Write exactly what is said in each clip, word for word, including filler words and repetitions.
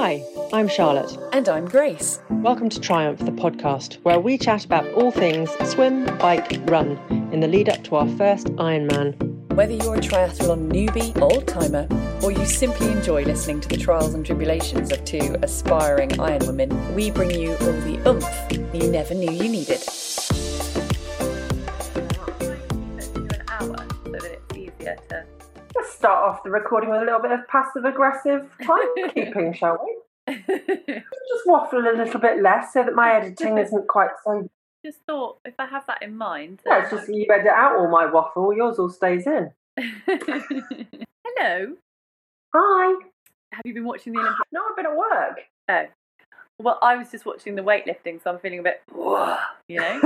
Hi, I'm Charlotte. And I'm Grace. Welcome to Triumph, the podcast, where we chat about all things swim, bike, run, in the lead up to our first Ironman. Whether you're a triathlon newbie, old-timer, or you simply enjoy listening to the trials and tribulations of two aspiring Ironwomen, we bring you all the oomph you never knew you needed. Let's start off the recording with a little bit of passive-aggressive timekeeping, shall we? Just waffle a little bit less so that my editing isn't quite so... Just thought, if I have that in mind... Yeah, it's just you edit out all my waffle, yours all stays in. Hello. Hi. Have you been watching the Olympics? No, I've been at work. Oh. Well, I was just watching the weightlifting, so I'm feeling a bit, you know?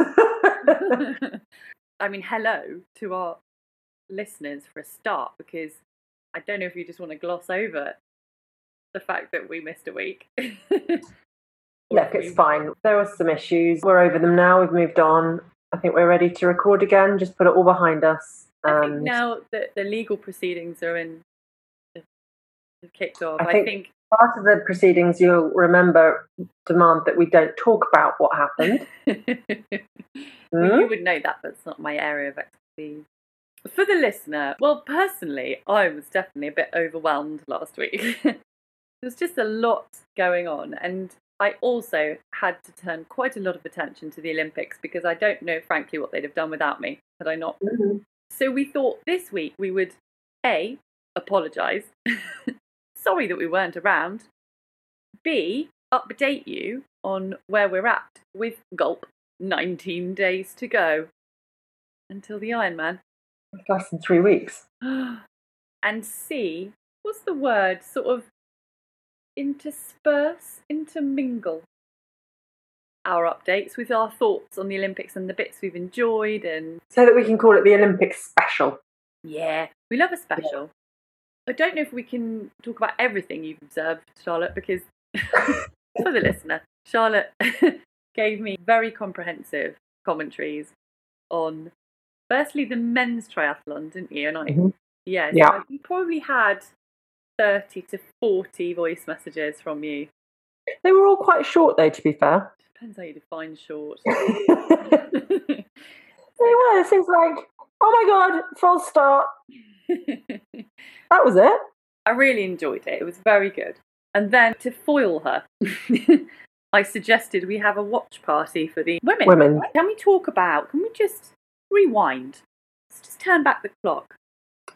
I mean, hello to our... listeners for a start, because I don't know if you just want to gloss over the fact that we missed a week. Look, it's fine. There were some issues. We're over them now. We've moved on. I think we're ready to record again. Just put it all behind us. And... I think now that the legal proceedings are in, have kicked off. I think, I think part of the proceedings, you'll remember, demand that we don't talk about what happened. Well, you would know that, but it's not my area of expertise. For the listener, well, personally, I was definitely a bit overwhelmed last week. There's just a lot going on, and I also had to turn quite a lot of attention to the Olympics because I don't know, frankly, what they'd have done without me had I not. Mm-hmm. So we thought this week we would, A, apologise, sorry that we weren't around, B, update you on where we're at with gulp, nineteen days to go until the Ironman. It's less than three weeks. And C, what's the word? Sort of intersperse, intermingle our updates with our thoughts on the Olympics and the bits we've enjoyed, and so that we can call it the Olympics special. Yeah, we love a special. Yeah. I don't know if we can talk about everything you've observed, Charlotte, because for the listener, Charlotte gave me very comprehensive commentaries on. Firstly, the men's triathlon, didn't you? And I, mm-hmm. yeah, so yeah. You probably had thirty to forty voice messages from you. They were all quite short, though, to be fair. Depends how you define short. They were. It seems like, oh my God, false start. That was it. I really enjoyed it. It was very good. And then to foil her, I suggested we have a watch party for the women. Women. Right? Can we talk about, can we just... rewind. Let's just turn back the clock.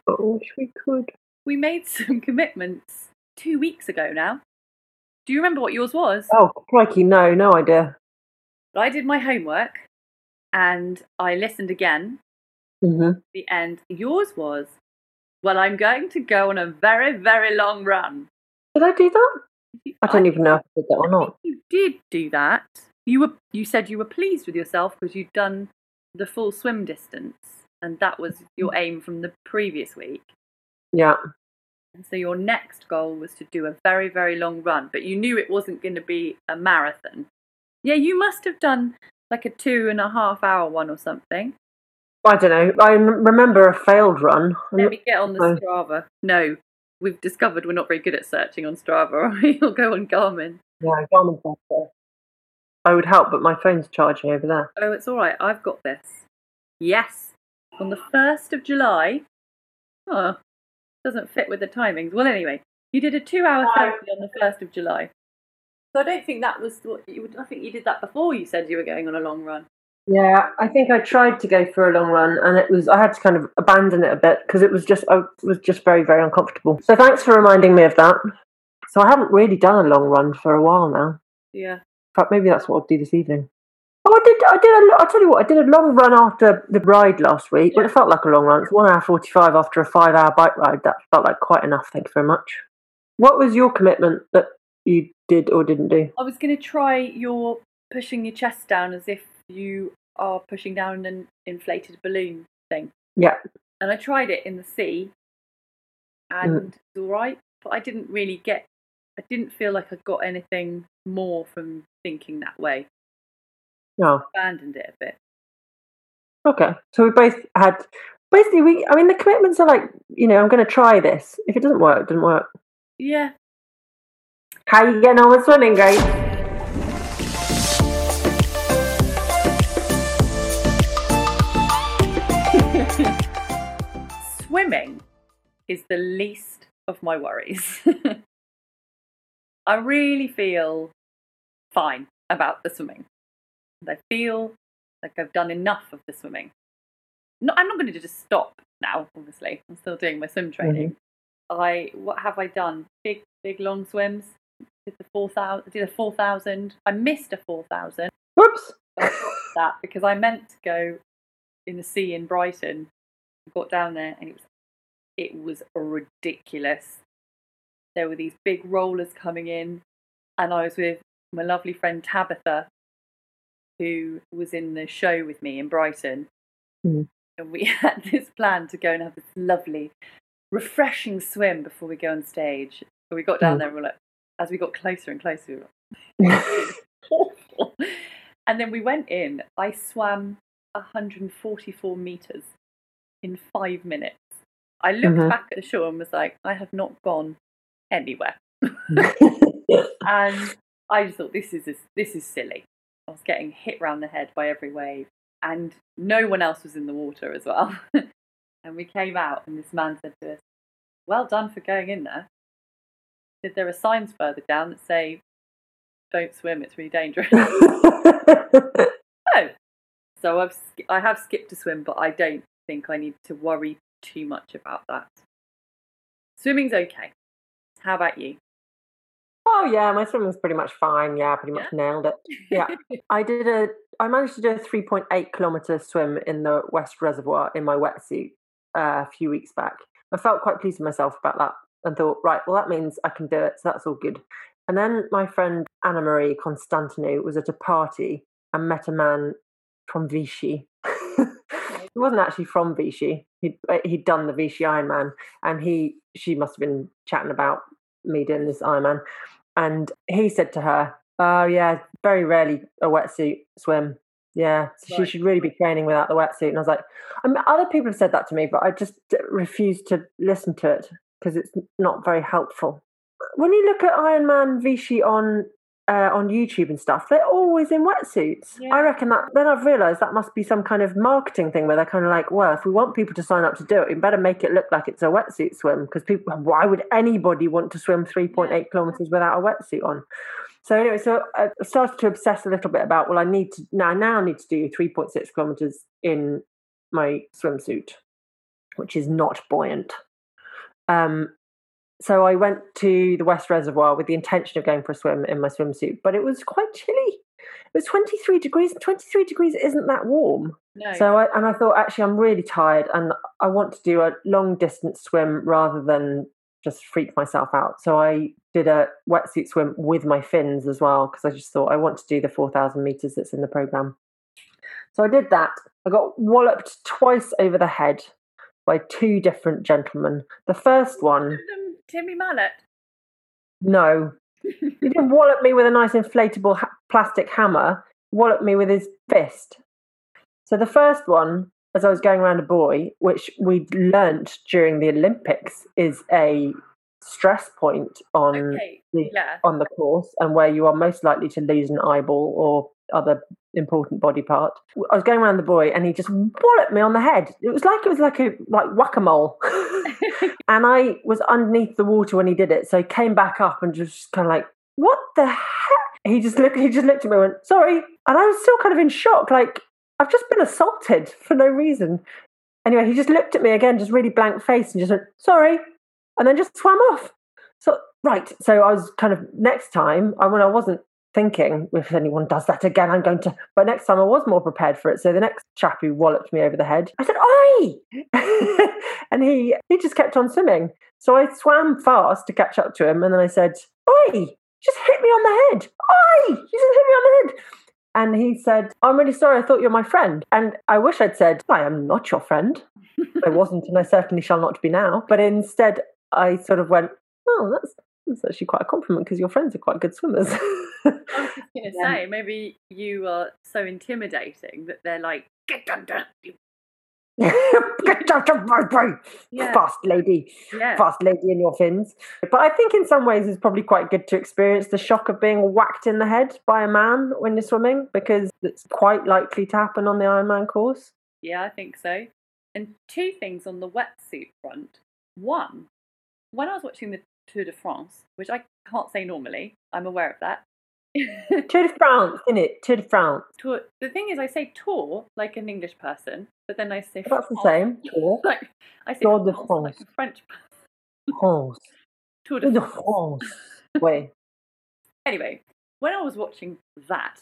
Oh, I wish we could. We made some commitments two weeks ago now. Do you remember what yours was? Oh, crikey, no, no idea. I did my homework and I listened again. Mm-hmm. At the end. Yours was, well, I'm going to go on a very, very long run. Did I do that? I don't I, even know if I did that or not. You did do that. You were. You said you were pleased with yourself because you'd done the full swim distance, and that was your aim from the previous week. Yeah. And so your next goal was to do a very, very long run, but you knew it wasn't going to be a marathon. Yeah, you must have done like a two and a half hour one or something. I don't know. I remember a failed run. Let me get on the Strava. No, we've discovered we're not very good at searching on Strava, or you'll go on Garmin. Yeah, Garmin's better. I would help, but my phone's charging over there. Oh, it's all right. I've got this. Yes. On the first of July. Oh, doesn't fit with the timings. Well, anyway, you did a two hour thirty on the first of July. So I don't think that was what you would... I think you did that before you said you were going on a long run. Yeah, I think I tried to go for a long run, and it was I had to kind of abandon it a bit because it was just I was just very, very uncomfortable. So thanks for reminding me of that. So I haven't really done a long run for a while now. Yeah. Maybe that's what I'll do this evening. Oh, I did. I did. A, I'll tell you what. I did a long run after the ride last week, but yeah. Well, it felt like a long run. It's one hour forty-five after a five-hour bike ride. That felt like quite enough. Thanks very much. What was your commitment that you did or didn't do? I was going to try your pushing your chest down as if you are pushing down an inflated balloon thing. Yeah. And I tried it in the sea, and mm. It was all right, but I didn't really get. I didn't feel like I got anything more from thinking that way. No. I abandoned it a bit. Okay. So we both had, basically, we, I mean, the commitments are like, you know, I'm going to try this. If it doesn't work, it doesn't work. Yeah. How you getting on with swimming, guys? Swimming is the least of my worries. I really feel fine about the swimming. I feel like I've done enough of the swimming. No, I'm not going to just stop now, obviously. I'm still doing my swim training. Mm-hmm. I what have I done? Big, big long swims. Did the four thousand. Did a four thousand. I missed a four thousand. Whoops! I got that because I meant to go in the sea in Brighton. I got down there and it was it was ridiculous. There were these big rollers coming in, and I was with my lovely friend Tabitha, who was in the show with me in Brighton. Mm. And we had this plan to go and have this lovely, refreshing swim before we go on stage. But we got down mm. there and we were like, as we got closer and closer, we were like, awful. And then we went in. I swam one hundred forty-four metres in five minutes. I looked mm-hmm. back at the shore and was like, I have not gone anywhere. And I just thought, this is this is silly. I was getting hit round the head by every wave. And no one else was in the water as well. And we came out and this man said to us, well done for going in there. Said there are signs further down that say, don't swim, it's really dangerous. oh, so I've, I have skipped a swim, but I don't think I need to worry too much about that. Swimming's okay. How about you? Oh, yeah, my swim was pretty much fine. Yeah, pretty much yeah. nailed it. Yeah, I did a... I managed to do a three point eight kilometre swim in the West Reservoir in my wetsuit uh, a few weeks back. I felt quite pleased with myself about that and thought, right, well, that means I can do it, so that's all good. And then my friend Anna-Marie Constantinou was at a party and met a man from Vichy. He wasn't actually from Vichy. He'd, he'd done the Vichy Ironman, and he she must have been chatting about me doing this Ironman. And he said to her, oh, uh, yeah, very rarely a wetsuit swim. Yeah, so right. She should really be training without the wetsuit. And I was like, I mean, other people have said that to me, but I just refuse to listen to it because it's not very helpful. When you look at Ironman Vichy on uh, on YouTube and stuff, they're always in wetsuits. Yeah. I reckon that, then I've realised that must be some kind of marketing thing where they're kind of like, well, if we want people to sign up to do it, we better make it look like it's a wetsuit swim, because people, why would anybody want to swim three point eight kilometres without a wetsuit on? So anyway, so I started to obsess a little bit about, well, I need to now, now I need to do three point six kilometres in my swimsuit, which is not buoyant. Um, so I went to the West Reservoir with the intention of going for a swim in my swimsuit, but it was quite chilly. It was twenty-three degrees. twenty-three degrees isn't that warm. No. So I, and I thought, actually, I'm really tired and I want to do a long distance swim rather than just freak myself out. So I did a wetsuit swim with my fins as well, because I just thought I want to do the four thousand metres that's in the programme. So I did that. I got walloped twice over the head by two different gentlemen. The first one... Timmy Mallet? No. He didn't wallop me with a nice inflatable ha- plastic hammer, wallop me with his fist. So the first one, as I was going around a buoy, which we learnt during the Olympics, is a stress point on okay, the yeah. on the course, and where you are most likely to lose an eyeball or other important body part. I was going around the buoy, and he just walloped me on the head. It was like it was like a like whack-a-mole, and I was underneath the water when he did it. So I came back up and just kind of like, what the heck? He just looked. He just looked at me and went, sorry, and I was still kind of in shock, like, I've just been assaulted for no reason. Anyway, he just looked at me again, just really blank face, and just went, sorry, and then just swam off. So, right. So I was kind of, next time, I when I wasn't thinking, if anyone does that again, I'm going to, but next time I was more prepared for it. So the next chap who walloped me over the head, I said, oi! And he, he just kept on swimming. So I swam fast to catch up to him. And then I said, oi, you just hit me on the head. Oi, you just hit me on the head. And he said, I'm really sorry, I thought you were my friend. And I wish I'd said, I am not your friend. I wasn't, and I certainly shall not be now. But instead, I sort of went, oh, that's, that's actually quite a compliment, because your friends are quite good swimmers. I was just going to yeah. say, maybe you are so intimidating that they're like, dun, dun, dun, yeah. Fast lady, yeah. fast lady in your fins. But I think in some ways it's probably quite good to experience the shock of being whacked in the head by a man when you're swimming, because it's quite likely to happen on the Ironman course. Yeah, I think so. And two things on the wetsuit front. One, when I was watching the Tour de France, which I can't say normally, I'm aware of that. Tour de France, innit? Tour de France. Tour. The thing is, I say tour like an English person, but then I say France. That's the same. Tour. Like, I say Tour de France, France. Like a French person. France. Tour de France. Tour de France. Wait. Anyway, when I was watching that,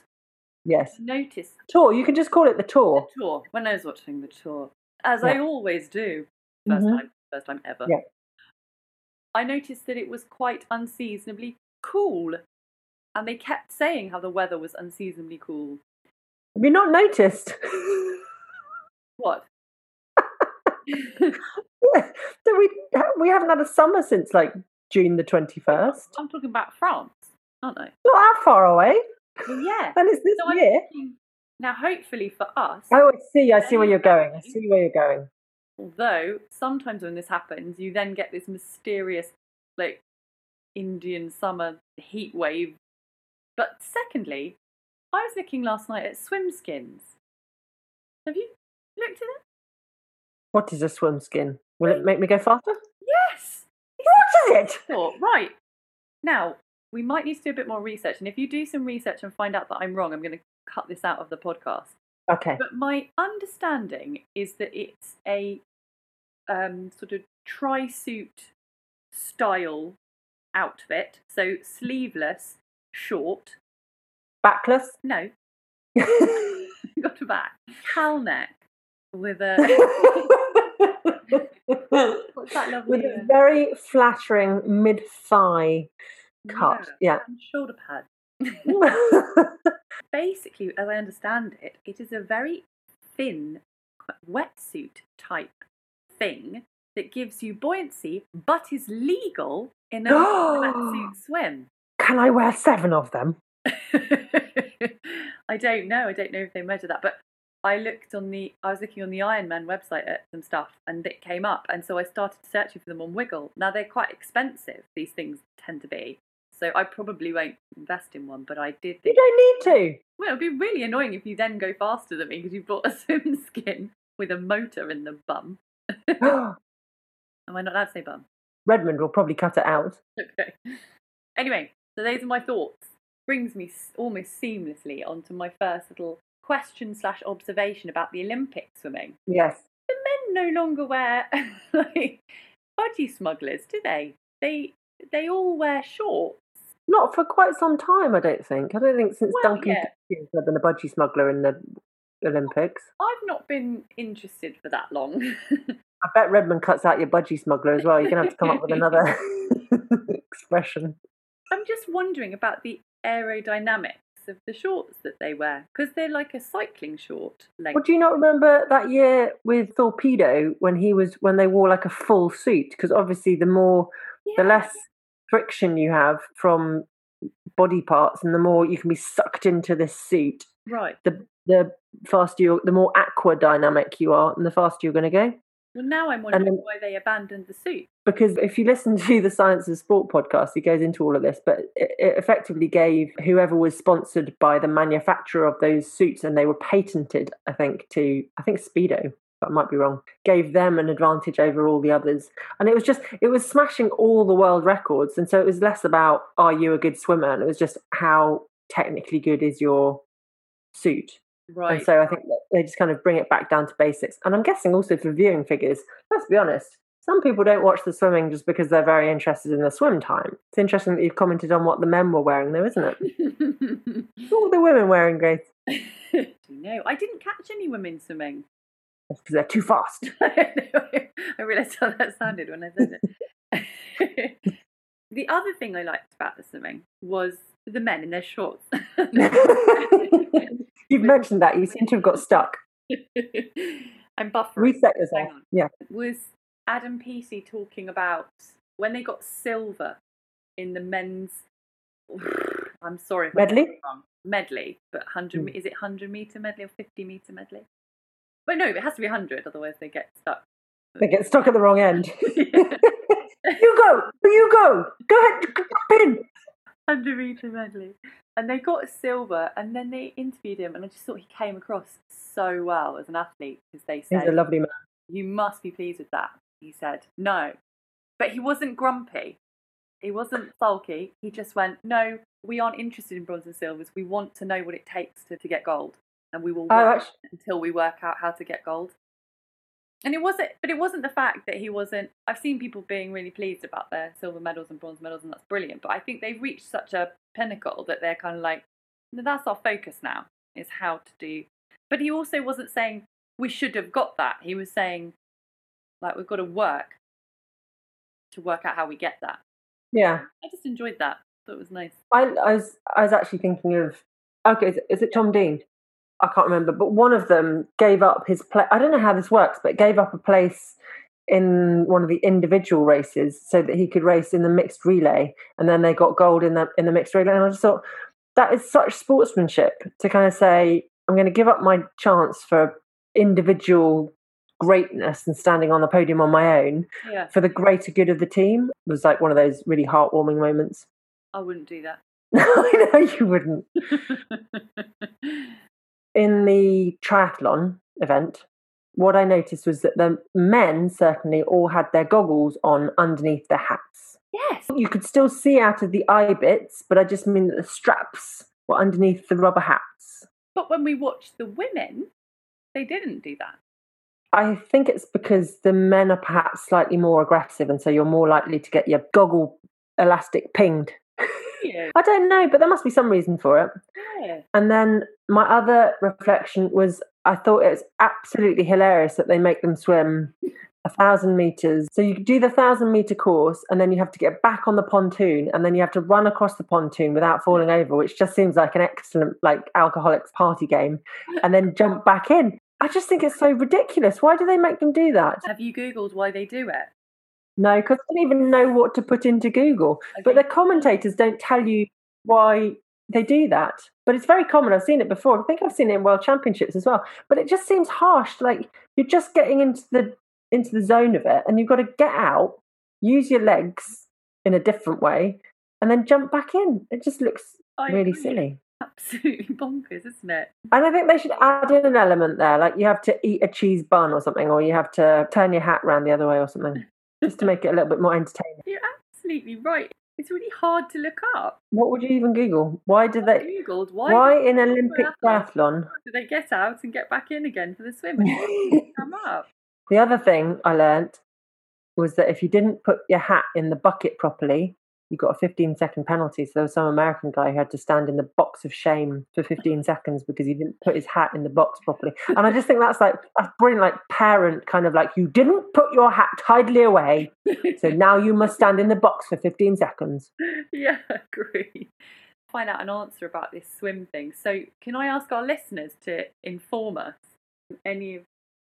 yes, I noticed tour. You can just call it the tour. The tour. When I was watching the tour, as yeah. I always do, first mm-hmm. time, first time ever. Yeah. I noticed that it was quite unseasonably cool. And they kept saying how the weather was unseasonably cool. Have you not noticed? What? yeah, so we we haven't had a summer since like June the twenty-first. I'm talking about France, aren't I? Not that far away. Well, yeah. And it's this so year. Thinking, now, hopefully for us. Oh, I see. I see where you're going. I see where you're going. Although sometimes when this happens, you then get this mysterious, like, Indian summer heat wave. But secondly, I was looking last night at swim skins. Have you looked at them? What is a swim skin? Will it make me go faster? Yes! What is it? Right. Now, we might need to do a bit more research. And if you do some research and find out that I'm wrong, I'm going to cut this out of the podcast. Okay. But my understanding is that it's a um, sort of tri-suit style outfit. So sleeveless. Short. Backless? No. Got a back. Cowl neck. With a... What's that lovely? With a uh... very flattering mid-thigh cut. Yeah. yeah. And shoulder pad. Basically, as I understand it, it is a very thin wetsuit type thing that gives you buoyancy, but is legal in a wetsuit swim. Can I wear seven of them? I don't know. I don't know if they measure that, but I looked on the. I was looking on the Ironman website at some stuff, and it came up, and so I started searching for them on Wiggle. Now they're quite expensive. These things tend to be, so I probably won't invest in one. But I did. Think, you don't need to. Well, it'd be really annoying if you then go faster than me because you bought a swim skin with a motor in the bum. Am I not allowed to say bum? Redmond will probably cut it out. Okay. Anyway. So those are my thoughts. Brings me almost seamlessly onto my first little question slash observation about the Olympic swimming. Yes. The men no longer wear like budgie smugglers, do they? They they all wear shorts. Not for quite some time, I don't think. I don't think since well, Duncan Kitchens yeah. had been a budgie smuggler in the Olympics. I've not been interested for that long. I bet Redmond cuts out your budgie smuggler as well. You're going to have to come up with another expression. I'm just wondering about the aerodynamics of the shorts that they wear, because they're like a cycling short length. Well, do you not remember that year with Torpedo when he was when they wore like a full suit? Because obviously, the more, yeah. the less friction you have from body parts, and the more you can be sucked into this suit. Right. The the faster you, the more aqua dynamic you are, and the faster you're going to go. Well, now I'm wondering then, why they abandoned the suit. Because if you listen to the Science of Sport podcast, he goes into all of this, but it, it effectively gave whoever was sponsored by the manufacturer of those suits, and they were patented, I think, to, I think Speedo, but I might be wrong, gave them an advantage over all the others. And it was just, it was smashing all the world records. And so it was less about, are you a good swimmer? And it was just, how technically good is your suit? Right. And so I think that they just kind of bring it back down to basics. And I'm guessing also for viewing figures, let's be honest, some people don't watch the swimming just because they're very interested in the swim time. It's interesting that you've commented on what the men were wearing though, isn't it? What were the women wearing, Grace? No, I didn't catch any women swimming. That's because they're too fast. I realised how that sounded when I said it. The other thing I liked about the swimming was the men in their shorts. You've mentioned that. You seem to have got stuck. I'm buffering. Reset yourself. Yeah. Was Adam Peaty talking about when they got silver in the men's? I'm sorry. If medley. I'm wrong. Medley, but hundred. Mm. Is it hundred meter medley or fifty meter medley? But no, it has to be one hundred, otherwise they get stuck. They get stuck at the wrong end. You go, you go, go ahead, pin. one hundred meter medley. And they got silver, and then they interviewed him, and I just thought he came across so well as an athlete, because they said, he's a lovely man. You must be pleased with that. He said, no. But he wasn't grumpy. He wasn't sulky. He just went, no, we aren't interested in bronze and silvers. We want to know what it takes to, to get gold. And we will work oh, until we work out how to get gold. And it wasn't, but it wasn't the fact that he wasn't, I've seen people being really pleased about their silver medals and bronze medals, and that's brilliant. But I think they've reached such a pinnacle that they're kind of like, no, that's our focus now, is how to do. But he also wasn't saying, we should have got that. He was saying, like, we've got to work to work out how we get that. Yeah. I just enjoyed that. I thought it was nice. I, I was I was actually thinking of, okay, is, is it Tom Dean? I can't remember, but one of them gave up his place. I don't know how this works, but gave up a place in one of the individual races so that he could race in the mixed relay, and then they got gold in the in the mixed relay. And I just thought, that is such sportsmanship to kind of say, I'm going to give up my chance for individual greatness and standing on the podium on my own yeah. for the greater good of the team. It was like one of those really heartwarming moments. I wouldn't do that. I know you wouldn't. In the triathlon event, what I noticed was that the men certainly all had their goggles on underneath their hats. Yes. You could still see out of the eye bits, but I just mean that the straps were underneath the rubber hats. But when we watched the women, they didn't do that. I think it's because the men are perhaps slightly more aggressive, and so you're more likely to get your goggle elastic pinged. Yeah. I don't know, but there must be some reason for it. Yeah. And then my other reflection was, I thought it was absolutely hilarious that they make them swim a thousand meters. So you do the thousand meter course, and then you have to get back on the pontoon, and then you have to run across the pontoon without falling over, which just seems like an excellent, like, alcoholics party game, and then jump back in. I just think it's so ridiculous. Why do they make them do that? Have you Googled why they do it? No, because I don't even know what to put into Google. Okay. But the commentators don't tell you why they do that. But it's very common. I've seen it before. I think I've seen it in World Championships as well. But it just seems harsh. Like, you're just getting into the into the zone of it, and you've got to get out, use your legs in a different way, and then jump back in. It just looks I really agree. silly. Absolutely bonkers, isn't it? And I think they should add in an element there, like you have to eat a cheese bun or something, or you have to turn your hat round the other way or something. Just to make it a little bit more entertaining. You're absolutely right. It's really hard to look up. What would you even Google? Why did they Googled why, why in Olympic triathlon do they get out and get back in again for the swimming? Come up. The other thing I learnt was that if you didn't put your hat in the bucket properly, you got a fifteen second penalty. So there was some American guy who had to stand in the box of shame for fifteen seconds because he didn't put his hat in the box properly. And I just think that's like a brilliant, like, parent kind of like, you didn't put your hat tidily away, so now you must stand in the box for fifteen seconds. Yeah, agree. Find out an answer about this swim thing. So can I ask our listeners to inform us? Any of,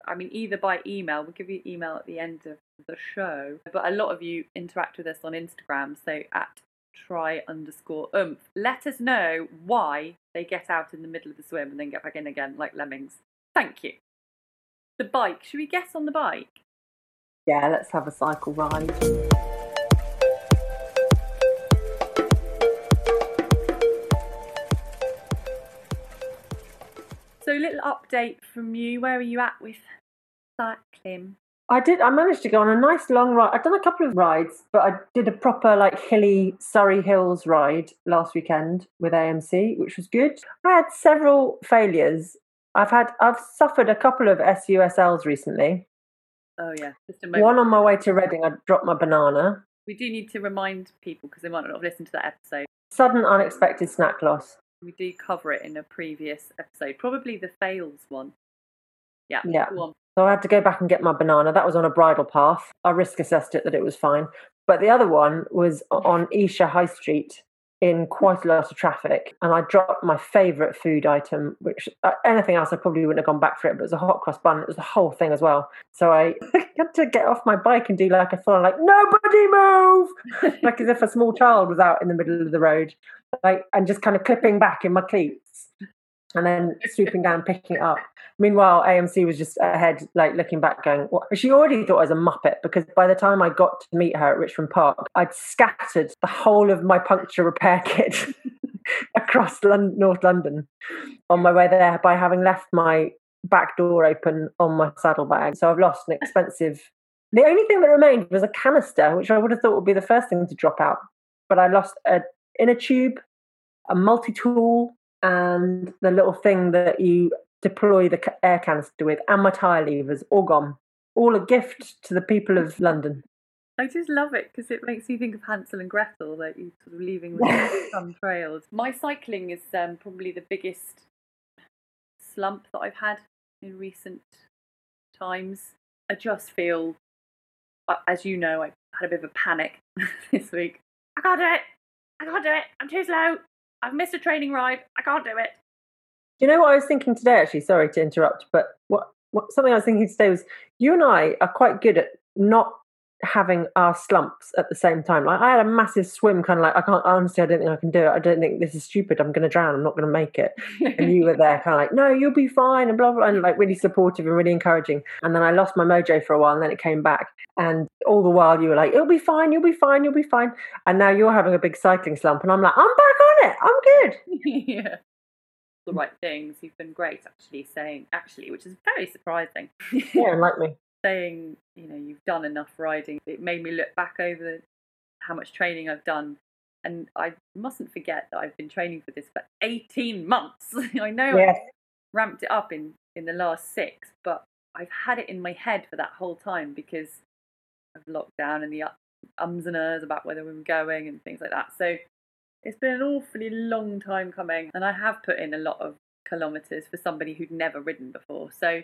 I mean, either by email, we'll give you an email at the end of the show, but a lot of you interact with us on Instagram, so at try underscore umph. Let us know why they get out in the middle of the swim and then get back in again like lemmings. Thank you. The bike, should we guess on the bike? Yeah, let's have a cycle ride. So a little update from you, where are you at with cycling? I did. I managed to go on a nice long ride. I've done a couple of rides, but I did a proper, like, hilly Surrey Hills ride last weekend with A M C, which was good. I had several failures. I've had, I've suffered a couple of S U S Ls recently. Oh yeah, just a moment. One on my way to Reading, I dropped my banana. We do need to remind people because they might not have listened to that episode. Sudden unexpected snack loss. We do cover it in a previous episode, probably the fails one. Yeah. Yeah. Go on. So I had to go back and get my banana. That was on a bridle path. I risk assessed it that it was fine. But the other one was on Esher High Street in quite a lot of traffic. And I dropped my favourite food item, which uh, anything else I probably wouldn't have gone back for it, but it was a hot cross bun. It was the whole thing as well. So I had to get off my bike and do like a full, like, nobody move! Like as if a small child was out in the middle of the road, like, and just kind of clipping back in my cleats. and then swooping down, picking it up. Meanwhile, A M C was just ahead, like looking back going, well, she already thought I was a muppet, because by the time I got to meet her at Richmond Park, I'd scattered the whole of my puncture repair kit across London, North London on my way there by having left my back door open on my saddlebag. So I've lost an expensive... The only thing that remained was a canister, which I would have thought would be the first thing to drop out. But I lost an inner tube, a multi-tool, and the little thing that you deploy the air canister with, and my tyre levers, all gone. All a gift to the people of London. I just love it, because it makes you think of Hansel and Gretel, that you're sort of leaving with some trails. My cycling is um, probably the biggest slump that I've had in recent times. I just feel, as you know, I had a bit of a panic this week. I can't do it. I can't do it. I'm too slow. I've missed a training ride. I can't do it. Do you know what I was thinking today, actually? Sorry to interrupt, but what, what something I was thinking today was, you and I are quite good at not having our slumps at the same time. Like, I had a massive swim, kind of like, I can't, honestly, I don't think I can do it. I don't think, this is stupid. I'm going to drown. I'm not going to make it. And you were there kind of like, no, you'll be fine, and blah, blah, blah, and like really supportive and really encouraging. And then I lost my mojo for a while, and then it came back. And all the while you were like, it'll be fine. You'll be fine. You'll be fine. And now you're having a big cycling slump. And I'm like, I'm back on it. I'm good. Yeah. The right things. You've been great, actually, saying, actually, which is very surprising. Yeah, like me. Saying, you know, you've done enough riding. It made me look back over the, how much training I've done, and I mustn't forget that I've been training for this for eighteen months. I know, yeah. I ramped it up in in the last six, but I've had it in my head for that whole time because of lockdown and the ums and ers about whether we were going and things like that. So it's been an awfully long time coming, and I have put in a lot of kilometers for somebody who'd never ridden before. So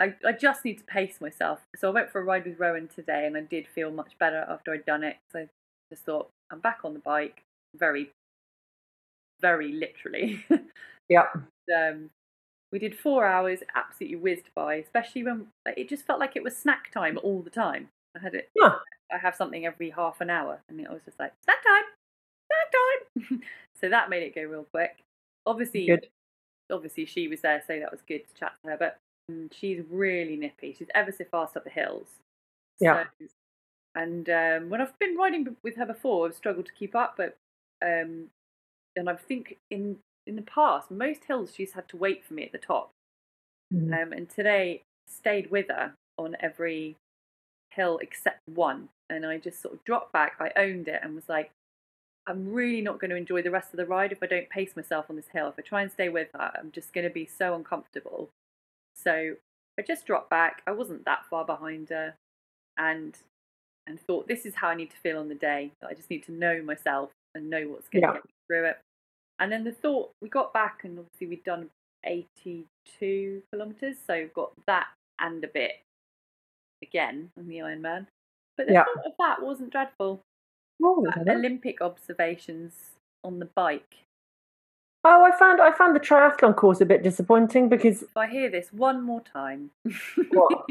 I, I just need to pace myself. So I went for a ride with Rowan today, and I did feel much better after I'd done it. So I just thought, I'm back on the bike, very, very literally. Yeah. um, we did four hours, absolutely whizzed by, especially when like, it just felt like it was snack time all the time. I had it. Yeah. I have something every half an hour, and it was just like, snack time, snack time. So that made it go real quick. Obviously, good. Obviously she was there, so that was good to chat to her, but and she's really nippy. She's ever so fast up the hills. Yeah. So, and um, when I've been riding with her before, I've struggled to keep up. But um, and I think in in the past, most hills she's had to wait for me at the top. Mm-hmm. Um, and today stayed with her on every hill except one. And I just sort of dropped back. I owned it and was like, I'm really not going to enjoy the rest of the ride if I don't pace myself on this hill. If I try and stay with her, I'm just going to be so uncomfortable. So I just dropped back. I wasn't that far behind her, and and thought, this is how I need to feel on the day. I just need to know myself and know what's going yeah. to get me through it. And then the thought, we got back, and obviously we'd done eighty-two kilometres, so we've got that and a bit again on the Ironman. But the yeah. thought of that wasn't dreadful. Oh, that Olympic observations on the bike. Oh, I found I found the triathlon course a bit disappointing because... If I hear this one more time. What?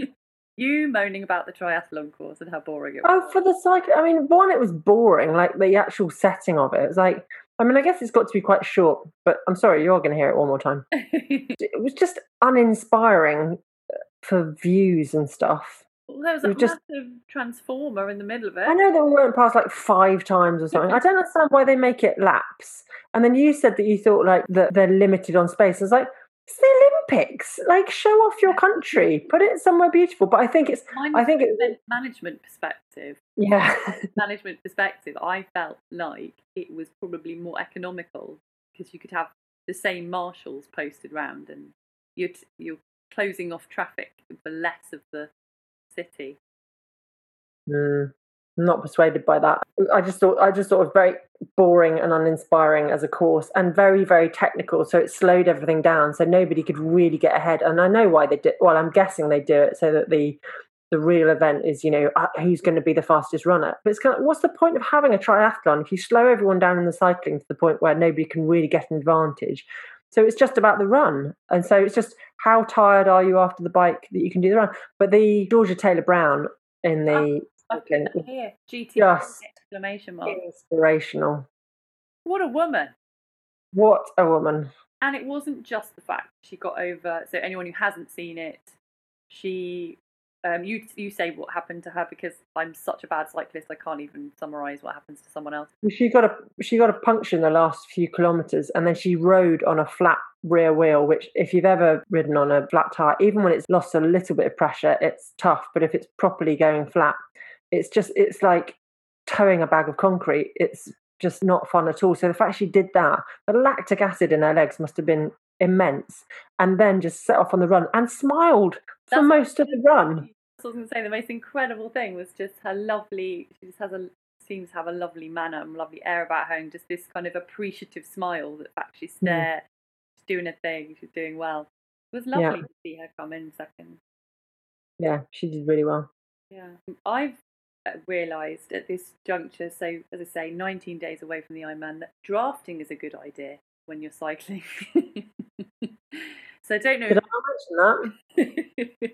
You moaning about the triathlon course and how boring it was. Oh, for the cycle... I mean, one, it was boring, like the actual setting of it. It was like... I mean, I guess it's got to be quite short, but I'm sorry, you're going to hear it one more time. It was just uninspiring for views and stuff. Well, there was, was a just... massive transformer in the middle of it. I know that we went past like five times or something. I don't understand why they make it laps. And then you said that you thought like that they're limited on space. I was like, it's the Olympics. Like, show off your country. Put it somewhere beautiful. But I think it's... Mine I think it's... management perspective. Yeah. Management perspective. I felt like it was probably more economical because you could have the same marshals posted round and you're, t- you're closing off traffic for less of the city. Mm, I'm not persuaded by that. I just thought I just thought it was very boring and uninspiring as a course, and very very technical. So it slowed everything down, so nobody could really get ahead. And I know why they did. Well, I'm guessing they do it so that the the real event is, you know, who's going to be the fastest runner. But it's kind of, what's the point of having a triathlon if you slow everyone down in the cycling to the point where nobody can really get an advantage? So it's just about the run. And so it's just, how tired are you after the bike that you can do the run? But the Georgia Taylor-Brown in the... Oh, cycling, here, G T, exclamation mark. Inspirational. What a woman. What a woman. And it wasn't just the fact she got over, so anyone who hasn't seen it, she, um, you you say what happened to her, because I'm such a bad cyclist, I can't even summarise what happens to someone else. She got a she got a puncture in the last few kilometres, and then she rode on a flat rear wheel, which if you've ever ridden on a flat tyre, even when it's lost a little bit of pressure, it's tough, but if it's properly going flat, it's just, it's like towing a bag of concrete. It's just not fun at all. So the fact she did that, the lactic acid in her legs must have been immense, and then just set off on the run and smiled that's for most of the run. I was going to say, the most incredible thing was just her lovely, she just has a, seems to have a lovely manner and lovely air about her, and just this kind of appreciative smile that she's there, mm. she's doing her thing, she's doing well. It was lovely yeah. to see her come in second. Yeah, she did really well. Yeah. I've realised at this juncture, so as I say, nineteen days away from the Ironman, that drafting is a good idea when you're cycling. So I don't know. Could I mention that?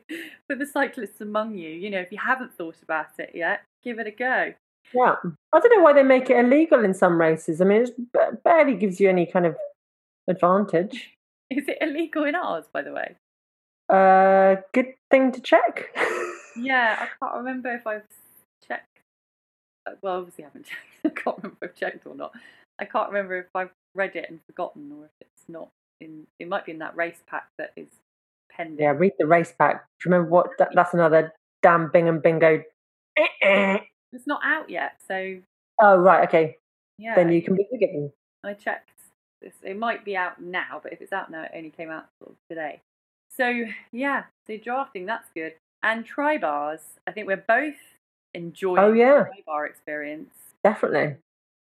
For the cyclists among you, you know, if you haven't thought about it yet, give it a go. Yeah, I don't know why they make it illegal in some races. I mean, it barely gives you any kind of advantage. Is it illegal in ours, by the way? Uh, good thing to check. Yeah, I can't remember if I've checked. Well, obviously I haven't checked. I can't remember if I've checked or not. I can't remember if I've read it and forgotten, or if it's not in. It might be in that race pack that is pending. Yeah, read the race pack. Do you remember what? That, that's another damn Bingham bingo. It's not out yet, so. Oh right, okay. Yeah. Then you can be forgiven. I checked. This. It might be out now, but if it's out now, it only came out sort of today. So yeah, so drafting, that's good. And tri bars. I think we're both enjoying oh, yeah. the tri bar experience. Definitely.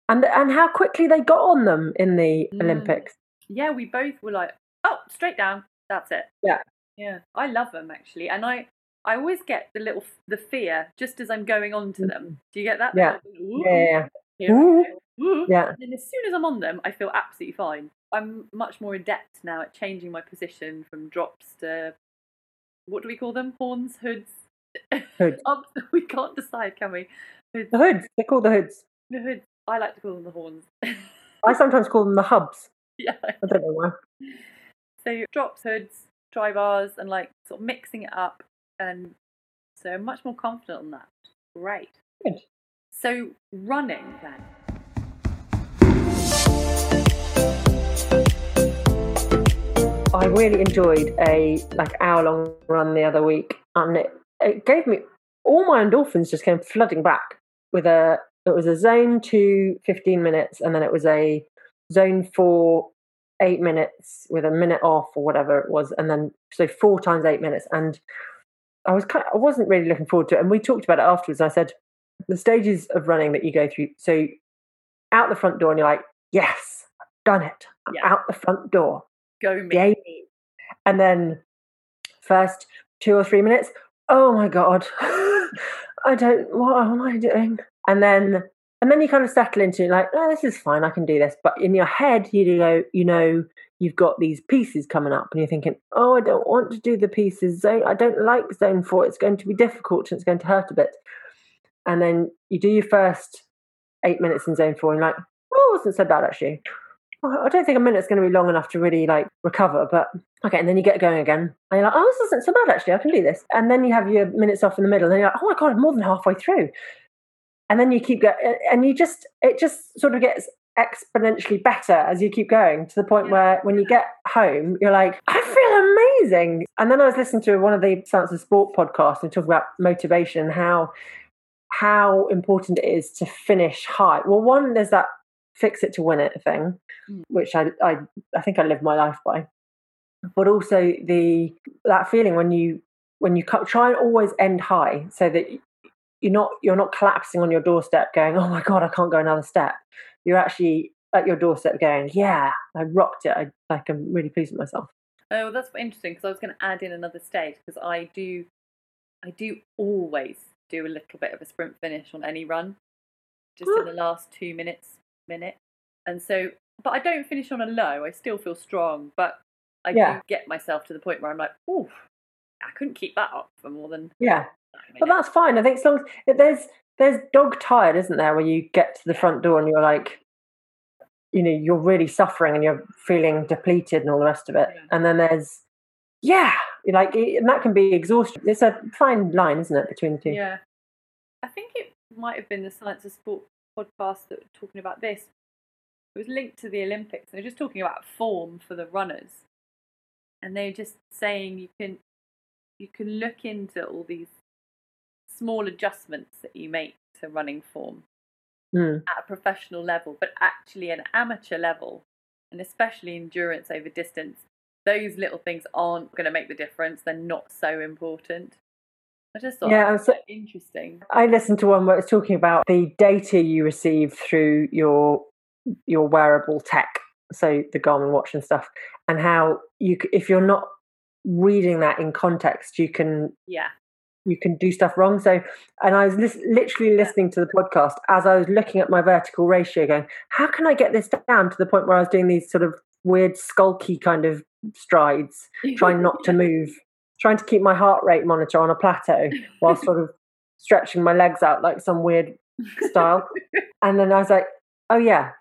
And and how quickly they got on them in the mm. Olympics. Yeah, we both were like, oh, straight down, that's it. Yeah. Yeah, I love them, actually. And I, I always get the little, the fear just as I'm going on to them. Do you get that? Yeah. Ooh, yeah. Yeah. Ooh. Ooh. Yeah. And then as soon as I'm on them, I feel absolutely fine. I'm much more adept now at changing my position from drops to, what do we call them? Horns, hoods? Hoods. We can't decide, can we? Hoods. The hoods. They call the hoods. The hoods. I like to call them the horns. I sometimes call them the hubs. Yeah. I don't know why. So drops, hoods, tri bars, and like sort of mixing it up. And so I'm much more confident on that. Great. Good. So running then. I really enjoyed a like hour long run the other week, and it, it gave me, all my endorphins just came flooding back with a, it was a zone two, fifteen minutes, and then it was a zone four, eight minutes with a minute off or whatever it was. And then, so four times eight minutes. And I was kind of, I wasn't really looking forward to it. And we talked about it afterwards. I said, the stages of running that you go through. So out the front door and you're like, yes, I've done it. I'm yeah. out the front door. Go me. Yay. And then first two or three minutes, oh my God, I don't, what am I doing? And then, and then you kind of settle into like, oh, this is fine, I can do this. But in your head, you go, you know, you've got these pieces coming up, and you're thinking, oh, I don't want to do the pieces. Zone, I don't like zone four. It's going to be difficult, and it's going to hurt a bit. And then you do your first eight minutes in zone four, and you're like, oh, I wasn't so bad actually. Oh, I don't think a minute's going to be long enough to really like recover, but okay. And then you get going again, and you're like, oh, this isn't so bad actually. I can do this. And then you have your minutes off in the middle, and you're like, oh my God, I'm more than halfway through. And then you keep going, and you just, it just sort of gets exponentially better as you keep going, to the point where when you get home, you're like, I feel amazing. And then I was listening to one of the Science of Sport podcasts and talk about motivation and how, how important it is to finish high. Well, one, there's that fix it to win it thing, which I, I, I think I live my life by, but also the, that feeling when you, when you try and always end high, so that You're not you're not collapsing on your doorstep going, oh my God, I can't go another step. You're actually at your doorstep going, yeah, I rocked it. I, like, I'm really pleased with myself. Oh, well, that's interesting, because I was going to add in another stage, because I do I do always do a little bit of a sprint finish on any run, just oh. in the last two minutes, minute. And so, but I don't finish on a low. I still feel strong, but I yeah. do get myself to the point where I'm like, oh, I couldn't keep that up for more than... yeah. But that's fine. I think as long as there's there's dog tired, isn't there, when you get to the front door and you're like, you know, you're really suffering and you're feeling depleted and all the rest of it. Yeah. And then there's, yeah, like, and that can be exhausting. It's a fine line, isn't it, between the two? Yeah. I think it might have been the Science of Sport podcast that were talking about this. It was linked to the Olympics. They were just talking about form for the runners. And they're just saying you can you can look into all these small adjustments that you make to running form mm. at a professional level, but actually an amateur level, and especially endurance over distance, those little things aren't going to make the difference. They're not so important. I just thought yeah, that was so interesting. I listened to one where it's talking about the data you receive through your your wearable tech, so the Garmin watch and stuff, and how you, if you're not reading that in context, you can yeah you can do stuff wrong. So, and I was lis- literally listening to the podcast as I was looking at my vertical ratio, going, how can I get this down to the point where I was doing these sort of weird skulky kind of strides, trying not to move, trying to keep my heart rate monitor on a plateau while sort of stretching my legs out like some weird style. And then I was like, oh yeah,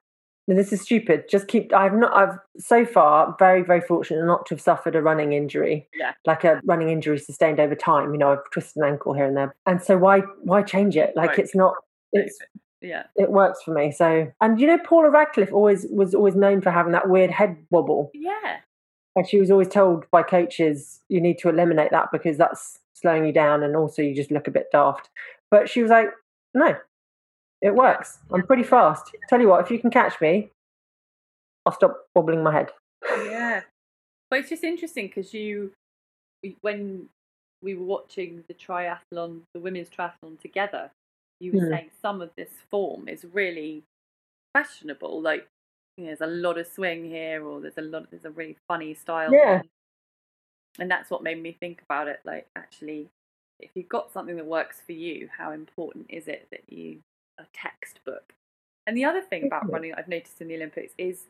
this is stupid. Just keep. I've not. I've so far very, very fortunate not to have suffered a running injury, yeah. like a running injury sustained over time. You know, I've twisted an ankle here and there, and so why, why change it? Like right. it's not. It's yeah. It works for me. So, and you know, Paula Radcliffe always was always known for having that weird head wobble. Yeah. And she was always told by coaches, you need to eliminate that because that's slowing you down, and also you just look a bit daft. But she was like, no. It works. I'm pretty fast. Tell you what, if you can catch me, I'll stop wobbling my head. Yeah. But it's just interesting because you, when we were watching the triathlon, the women's triathlon together, you were mm. saying some of this form is really questionable. Like, you know, there's a lot of swing here, or there's a lot, of, there's a really funny style. Yeah. Thing. And that's what made me think about it. Like, actually, if you've got something that works for you, how important is it that you, a textbook? And the other thing about running I've noticed in the Olympics is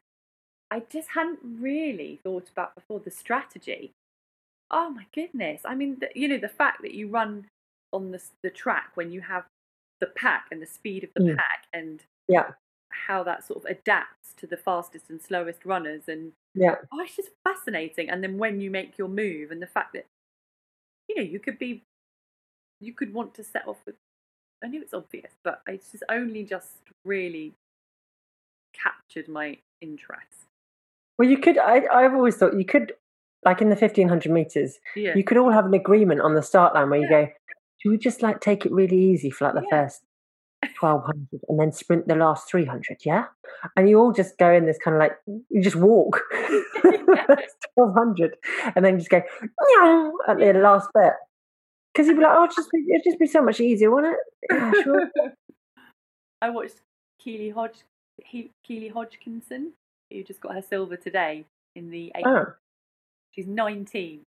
I just hadn't really thought about before the strategy. Oh my goodness. I mean, the, you know, the fact that you run on the, the track when you have the pack and the speed of the mm. pack and yeah. how that sort of adapts to the fastest and slowest runners. And yeah. oh, it's just fascinating. And then when you make your move, and the fact that, you know, you could be, you could want to set off with, I knew it's obvious, but it's just only just really captured my interest. Well, you could, I, I've always thought you could, like in the fifteen hundred metres, yeah. you could all have an agreement on the start line where yeah. you go, do we just like take it really easy for like the yeah. first twelve hundred and then sprint the last three hundred, yeah? And you all just go in this kind of like, you just walk twelve hundred and then just go, meow, at the yeah. last bit. Because you'd be like, oh, it'd just be, it'd just be so much easier, wouldn't it? Yeah, sure. I watched Keely Hodge, he, Keely Hodgkinson, who just got her silver today in the eight. Oh. She's nineteen.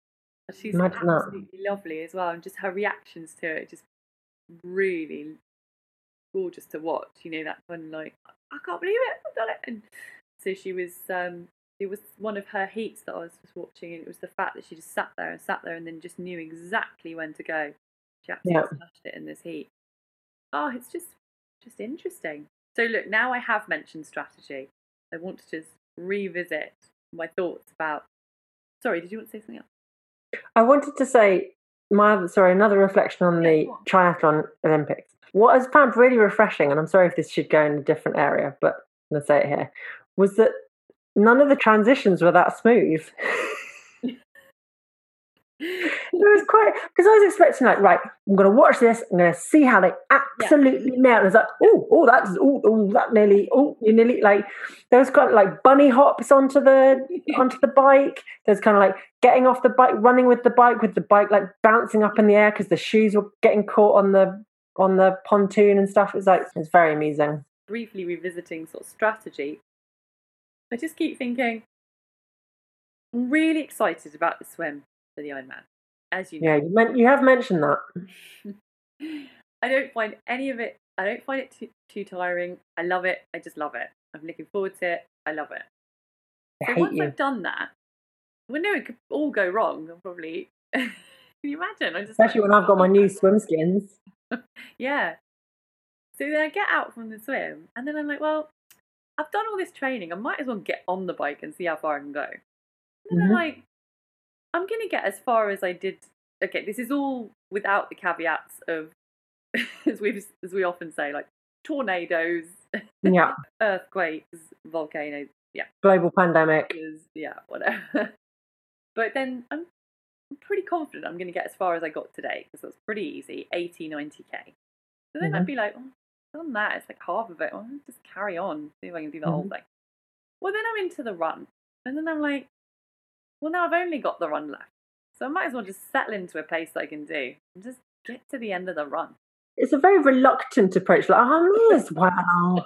She's Imagine absolutely that. Lovely as well. And just her reactions to it, just really gorgeous to watch. You know, that one, like, I can't believe it, I've done it. And so she was, um, it was one of her heats that I was just watching, and it was the fact that she just sat there and sat there and then just knew exactly when to go. She absolutely yeah. smashed it in this heat. Oh, it's just just interesting. So look, now I have mentioned strategy. I want to just revisit my thoughts about... Sorry, did you want to say something else? I wanted to say, my sorry, another reflection on yeah, the on. triathlon Olympics. What I found really refreshing, and I'm sorry if this should go in a different area, but I'm going to say it here, was that none of the transitions were that smooth. It was quite, because I was expecting like, right, I'm going to watch this, I'm going to see how they absolutely yeah. nail it. It's like, oh, oh, that's, oh, oh, that nearly, oh, you nearly, like, there was kind of like bunny hops onto the onto the bike. There's kind of like getting off the bike, running with the bike, with the bike like bouncing up in the air because the shoes were getting caught on the on the pontoon and stuff. It was like, it's very amusing. Briefly revisiting sort of strategy. I just keep thinking, I'm really excited about the swim for the Ironman, as you know. Yeah, you, meant, you have mentioned that. I don't find any of it, I don't find it too, too tiring. I love it. I just love it. I'm looking forward to it. I love it. I so once you. I've done that, well, no, it could all go wrong, probably. Can you imagine? I just Especially like, when I've got oh, my new swim skins. Yeah. So then I get out from the swim, and then I'm like, well, I've done all this training. I might as well get on the bike and see how far I can go. And mm-hmm. I'm like, I'm going to get as far as I did. Okay, this is all without the caveats of, as we as we often say, like tornadoes, yeah, earthquakes, volcanoes, yeah, global pandemic, yeah, whatever. But then I'm, I'm pretty confident I'm going to get as far as I got today because that's pretty easy, eighty, ninety k. So then mm-hmm. I'd be like, oh, I've done that. It's like half of it. Well, I'll just carry on, see if I can do the mm-hmm. whole thing. Well, then I'm into the run, and then I'm like, well, now I've only got the run left. So I might as well just settle into a pace I can do and just get to the end of the run. It's a very reluctant approach. Like, I may as well.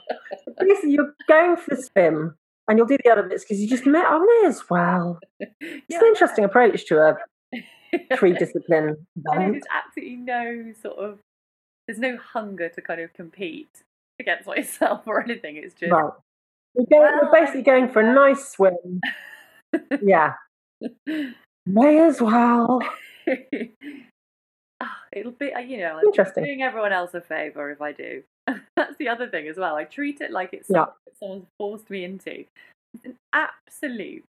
Basically, you're going for the swim and you'll do the other bits because you just may, I may as well. It's yeah, an interesting yeah. approach to a three-discipline event. There's absolutely no sort of, there's no hunger to kind of compete against myself or anything. It's just... Right. We're, going, well, we're basically going for a nice swim. Yeah. May as well. Oh, it'll be, you know, I'm doing everyone else a favour if I do. That's the other thing as well. I treat it like it's yeah. something that someone's forced me into. It's an absolute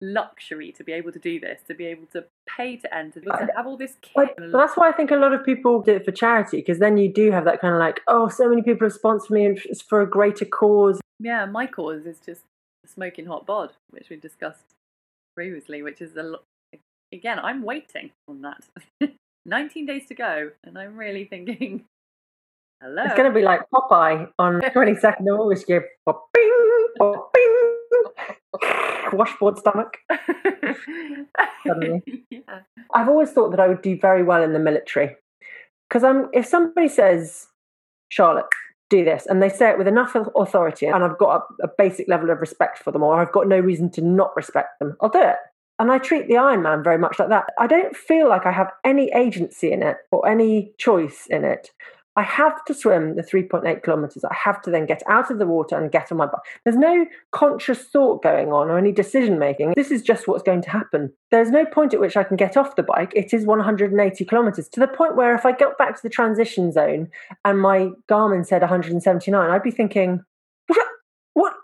luxury to be able to do this, to be able to pay to enter, to have all this kit. I, well, that's why I think a lot of people do it for charity, because then you do have that kind of like, oh, so many people have sponsored me and it's for a greater cause. Yeah, my cause is just smoking hot bod, which we discussed previously, which is a lot. Again, I'm waiting on that. nineteen days to go, and I'm really thinking, hello. It's going to be like Popeye on twenty-second of August. You go, bing, bing, washboard stomach. Suddenly. Yeah. I've always thought that I would do very well in the military, because I'm. If somebody says, Charlotte, do this, and they say it with enough authority, and I've got a, a basic level of respect for them, or I've got no reason to not respect them, I'll do it. And I treat the Ironman very much like that. I don't feel like I have any agency in it or any choice in it. I have to swim the three point eight kilometres. I have to then get out of the water and get on my bike. There's no conscious thought going on or any decision making. This is just what's going to happen. There's no point at which I can get off the bike. It is one hundred eighty kilometres, to the point where if I got back to the transition zone and my Garmin said one hundred seventy-nine, I'd be thinking, what? what?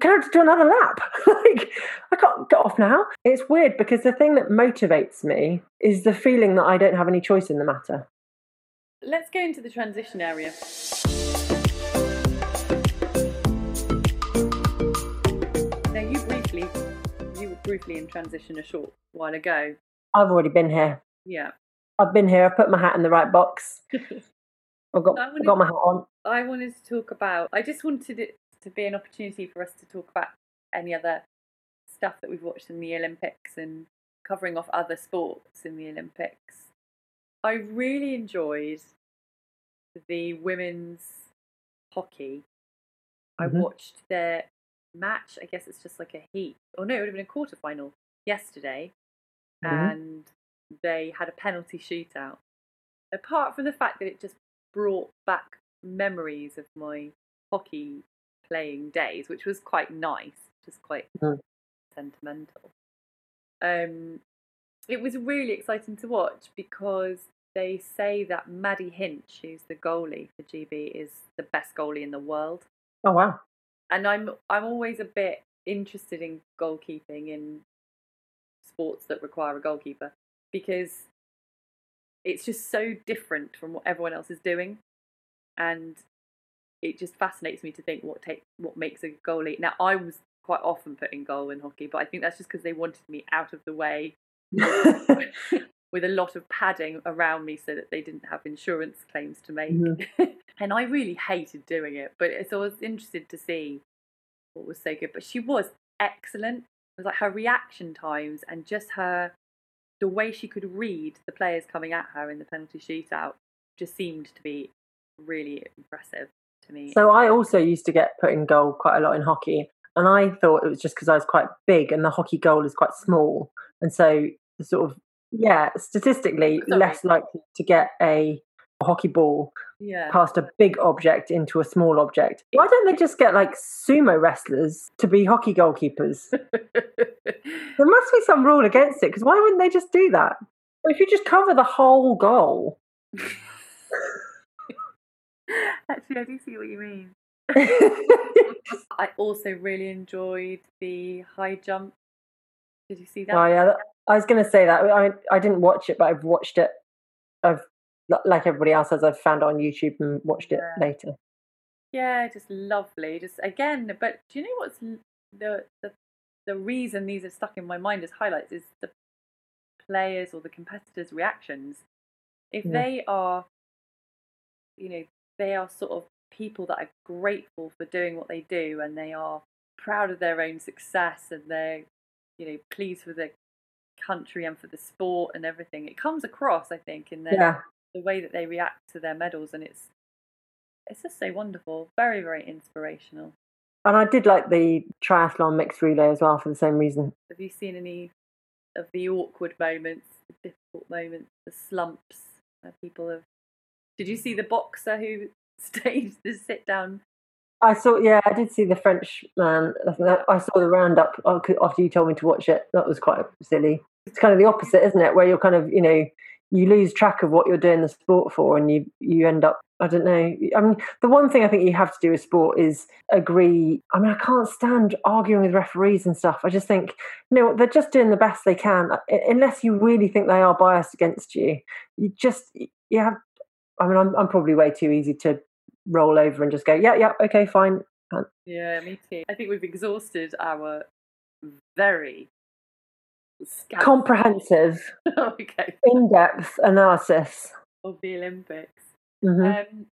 Can I have to do another lap? Like, I can't get off now. It's weird, because the thing that motivates me is the feeling that I don't have any choice in the matter. Let's go into the transition area. Now, you briefly, you were briefly in transition a short while ago. I've already been here. Yeah. I've been here. I've put my hat in the right box. I've got, I wanted, I've got my hat on. I wanted to talk about, I just wanted it to be an opportunity for us to talk about any other stuff that we've watched in the Olympics and covering off other sports in the Olympics. I really enjoyed the women's hockey. Mm-hmm. I watched their match. I guess it's just like a heat. Oh no, it would have been a quarterfinal yesterday. Mm-hmm. And they had a penalty shootout. Apart from the fact that it just brought back memories of my hockey playing days, which was quite nice, just quite mm. sentimental. Um, it was really exciting to watch, because they say that Maddie Hinch, who's the goalie for G B, is the best goalie in the world. Oh wow! And I'm I'm always a bit interested in goalkeeping in sports that require a goalkeeper, because it's just so different from what everyone else is doing, and it just fascinates me to think what take what makes a goalie. Now, I was quite often put in goal in hockey, but I think that's just because they wanted me out of the way with a lot of padding around me so that they didn't have insurance claims to make. Mm-hmm. And I really hated doing it, but so I was interested to see what was so good. But she was excellent. It was like her reaction times and just her, the way she could read the players coming at her in the penalty shootout just seemed to be really impressive to me. So I also used to get put in goal quite a lot in hockey, and I thought it was just because I was quite big and the hockey goal is quite small, and so sort of yeah statistically Sorry. less likely to get a hockey ball yeah. past a big object into a small object. Why don't they just get like sumo wrestlers to be hockey goalkeepers? There must be some rule against it, because why wouldn't they just do that? If you just cover the whole goal. Actually, I do see what you mean. I also really enjoyed the high jump. Did you see that? Oh yeah, I was going to say that. I I didn't watch it, but I've watched it. I've, like everybody else has, I've found it on YouTube and watched it yeah. later. Yeah, just lovely. Just again, but do you know what's the the the reason these are stuck in my mind as highlights is the players or the competitors' reactions. If yeah. they are, you know, they are sort of people that are grateful for doing what they do, and they are proud of their own success, and they're, you know, pleased with their country and for the sport and everything. It comes across, I think, in their, yeah. the way that they react to their medals, and it's it's just so wonderful. Very, very inspirational. And I did like the triathlon mixed relay as well for the same reason. Have you seen any of the awkward moments, the difficult moments, the slumps that people have? Did you see the boxer who staged the sit down? I saw, yeah, I did see the French man. I saw the roundup after you told me to watch it. That was quite silly. It's kind of the opposite, isn't it? Where you're kind of, you know, you lose track of what you're doing the sport for, and you, you end up, I don't know. I mean, the one thing I think you have to do with sport is agree. I mean, I can't stand arguing with referees and stuff. I just think, no, they're just doing the best they can. Unless you really think they are biased against you, you just, you have, I mean, I'm, I'm probably way too easy to roll over and just go, yeah, yeah, okay, fine. Yeah, me too. I think we've exhausted our very scout- comprehensive, okay. in-depth analysis of the Olympics. Mm-hmm. Um,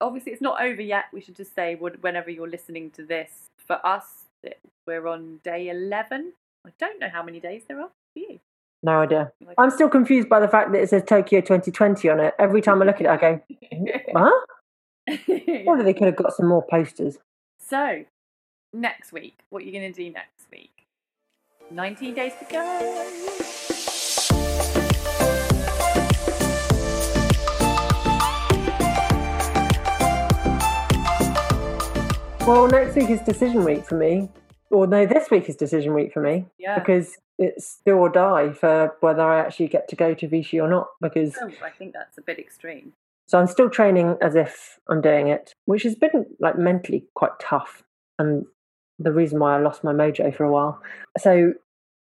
obviously, it's not over yet. We should just say, whenever you're listening to this, for us, we're on day eleven. I don't know how many days there are for you. No idea. I'm still confused by the fact that it says Tokyo twenty twenty on it. Every time I look at it, I go, huh? Or they could have got some more posters. So, next week, what are you going to do next week? nineteen days to go. Well, next week is decision week for me. Or no, this week is decision week for me. Yeah. Because it's do or die for whether I actually get to go to Vichy or not. Because oh, I think that's a bit extreme. So I'm still training as if I'm doing it, which has been like mentally quite tough, and the reason why I lost my mojo for a while. So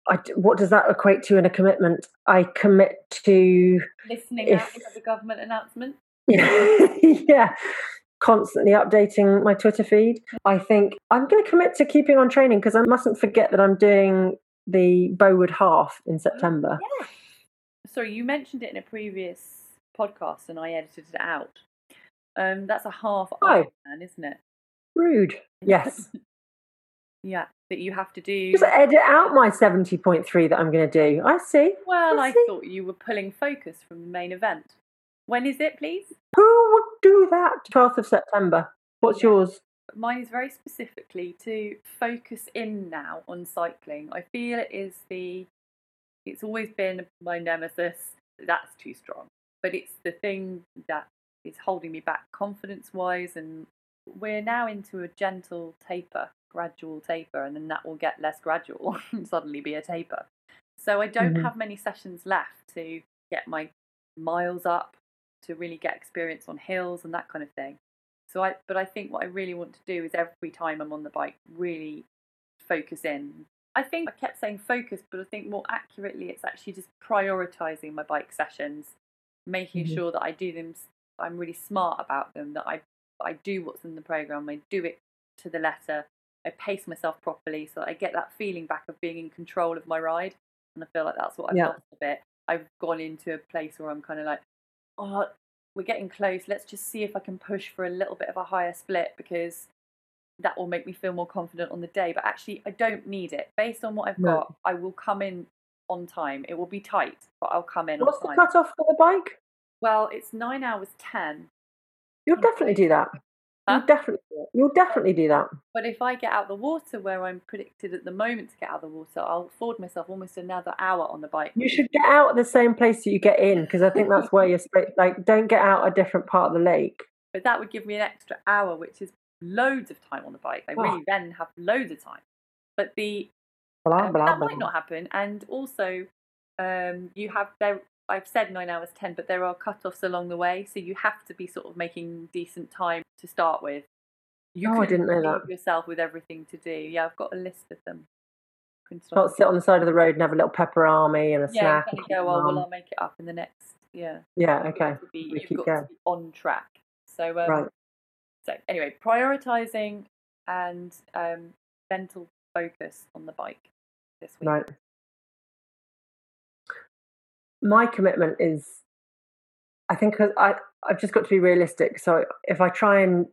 I, what does that equate to in a commitment? I commit to... listening if, out for the government announcement. Yeah. Constantly updating my Twitter feed. I think I'm going to commit to keeping on training, because I mustn't forget that I'm doing the Bowood half in September. Yeah. Sorry, you mentioned it in a previous podcast and I edited it out. Um, that's a half oh. Ironman, isn't it? Rude. Yes. Yeah, that you have to do. Just edit out my seventy point three that I'm going to do. I see. Well, I, I see. Thought you were pulling focus from the main event. When is it, please? Who would do that? twelfth of September. What's yeah. yours? Mine is very specifically to focus in now on cycling. I feel it is the, it's always been my nemesis. That's too strong. But it's the thing that is holding me back confidence-wise. And we're now into a gentle taper, gradual taper, and then that will get less gradual and suddenly be a taper. So I don't mm-hmm. have many sessions left to get my miles up, to really get experience on hills and that kind of thing. So I, but I think what I really want to do is every time I'm on the bike, really focus in. I think I kept saying focus, but I think more accurately, it's actually just prioritizing my bike sessions, making mm-hmm. sure that I do them. I'm really smart about them, that I, I do what's in the program. I do it to the letter. I pace myself properly so that I get that feeling back of being in control of my ride. And I feel like that's what I've yeah. lost a bit. I've gone into a place where I'm kind of like, oh, we're getting close. Let's just see if I can push for a little bit of a higher split, because that will make me feel more confident on the day. But actually, I don't need it. Based on what I've no. got, I will come in on time. It will be tight, but I'll come in What's on time. What's the cut-off for the bike? Well, it's nine hours ten. You'll definitely do that. Huh? You'll definitely do that. You'll definitely do that. But if I get out of the water, where I'm predicted at the moment to get out of the water, I'll afford myself almost another hour on the bike. You should get out at the same place that you get in, because I think that's where you're straight, like, don't get out a different part of the lake. But that would give me an extra hour, which is loads of time on the bike. I wow. really then have loads of time. But the blah, um, blah, that blah. might not happen. And also, um, you have there. I've said nine hours ten, but there are cut-offs along the way, so you have to be sort of making decent time to start with. You oh, I didn't know that. Yourself with everything to do. Yeah, I've got a list of them. You can't sit on the side of the road and have a little pepperami and a yeah, snack. Yeah, go on. Well, I'll make it up in the next. Yeah. Yeah. Okay. You've got to be, we keep got going. To be on track. So, um, right. so anyway, prioritizing and um, mental focus on the bike this week. Right. My commitment is, I think I I've just got to be realistic. So if I try and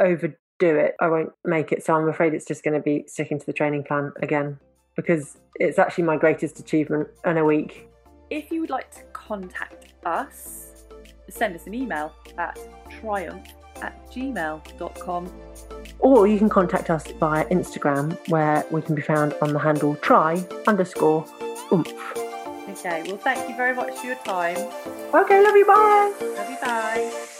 overdo it, I won't make it. So I'm afraid it's just going to be sticking to the training plan again, because it's actually my greatest achievement in a week. If you would like to contact us, send us an email at triumph at gmail dot com. Or you can contact us via Instagram, where we can be found on the handle try underscore oomph. Okay, well, thank you very much for your time. Okay, love you, bye. Love you, bye.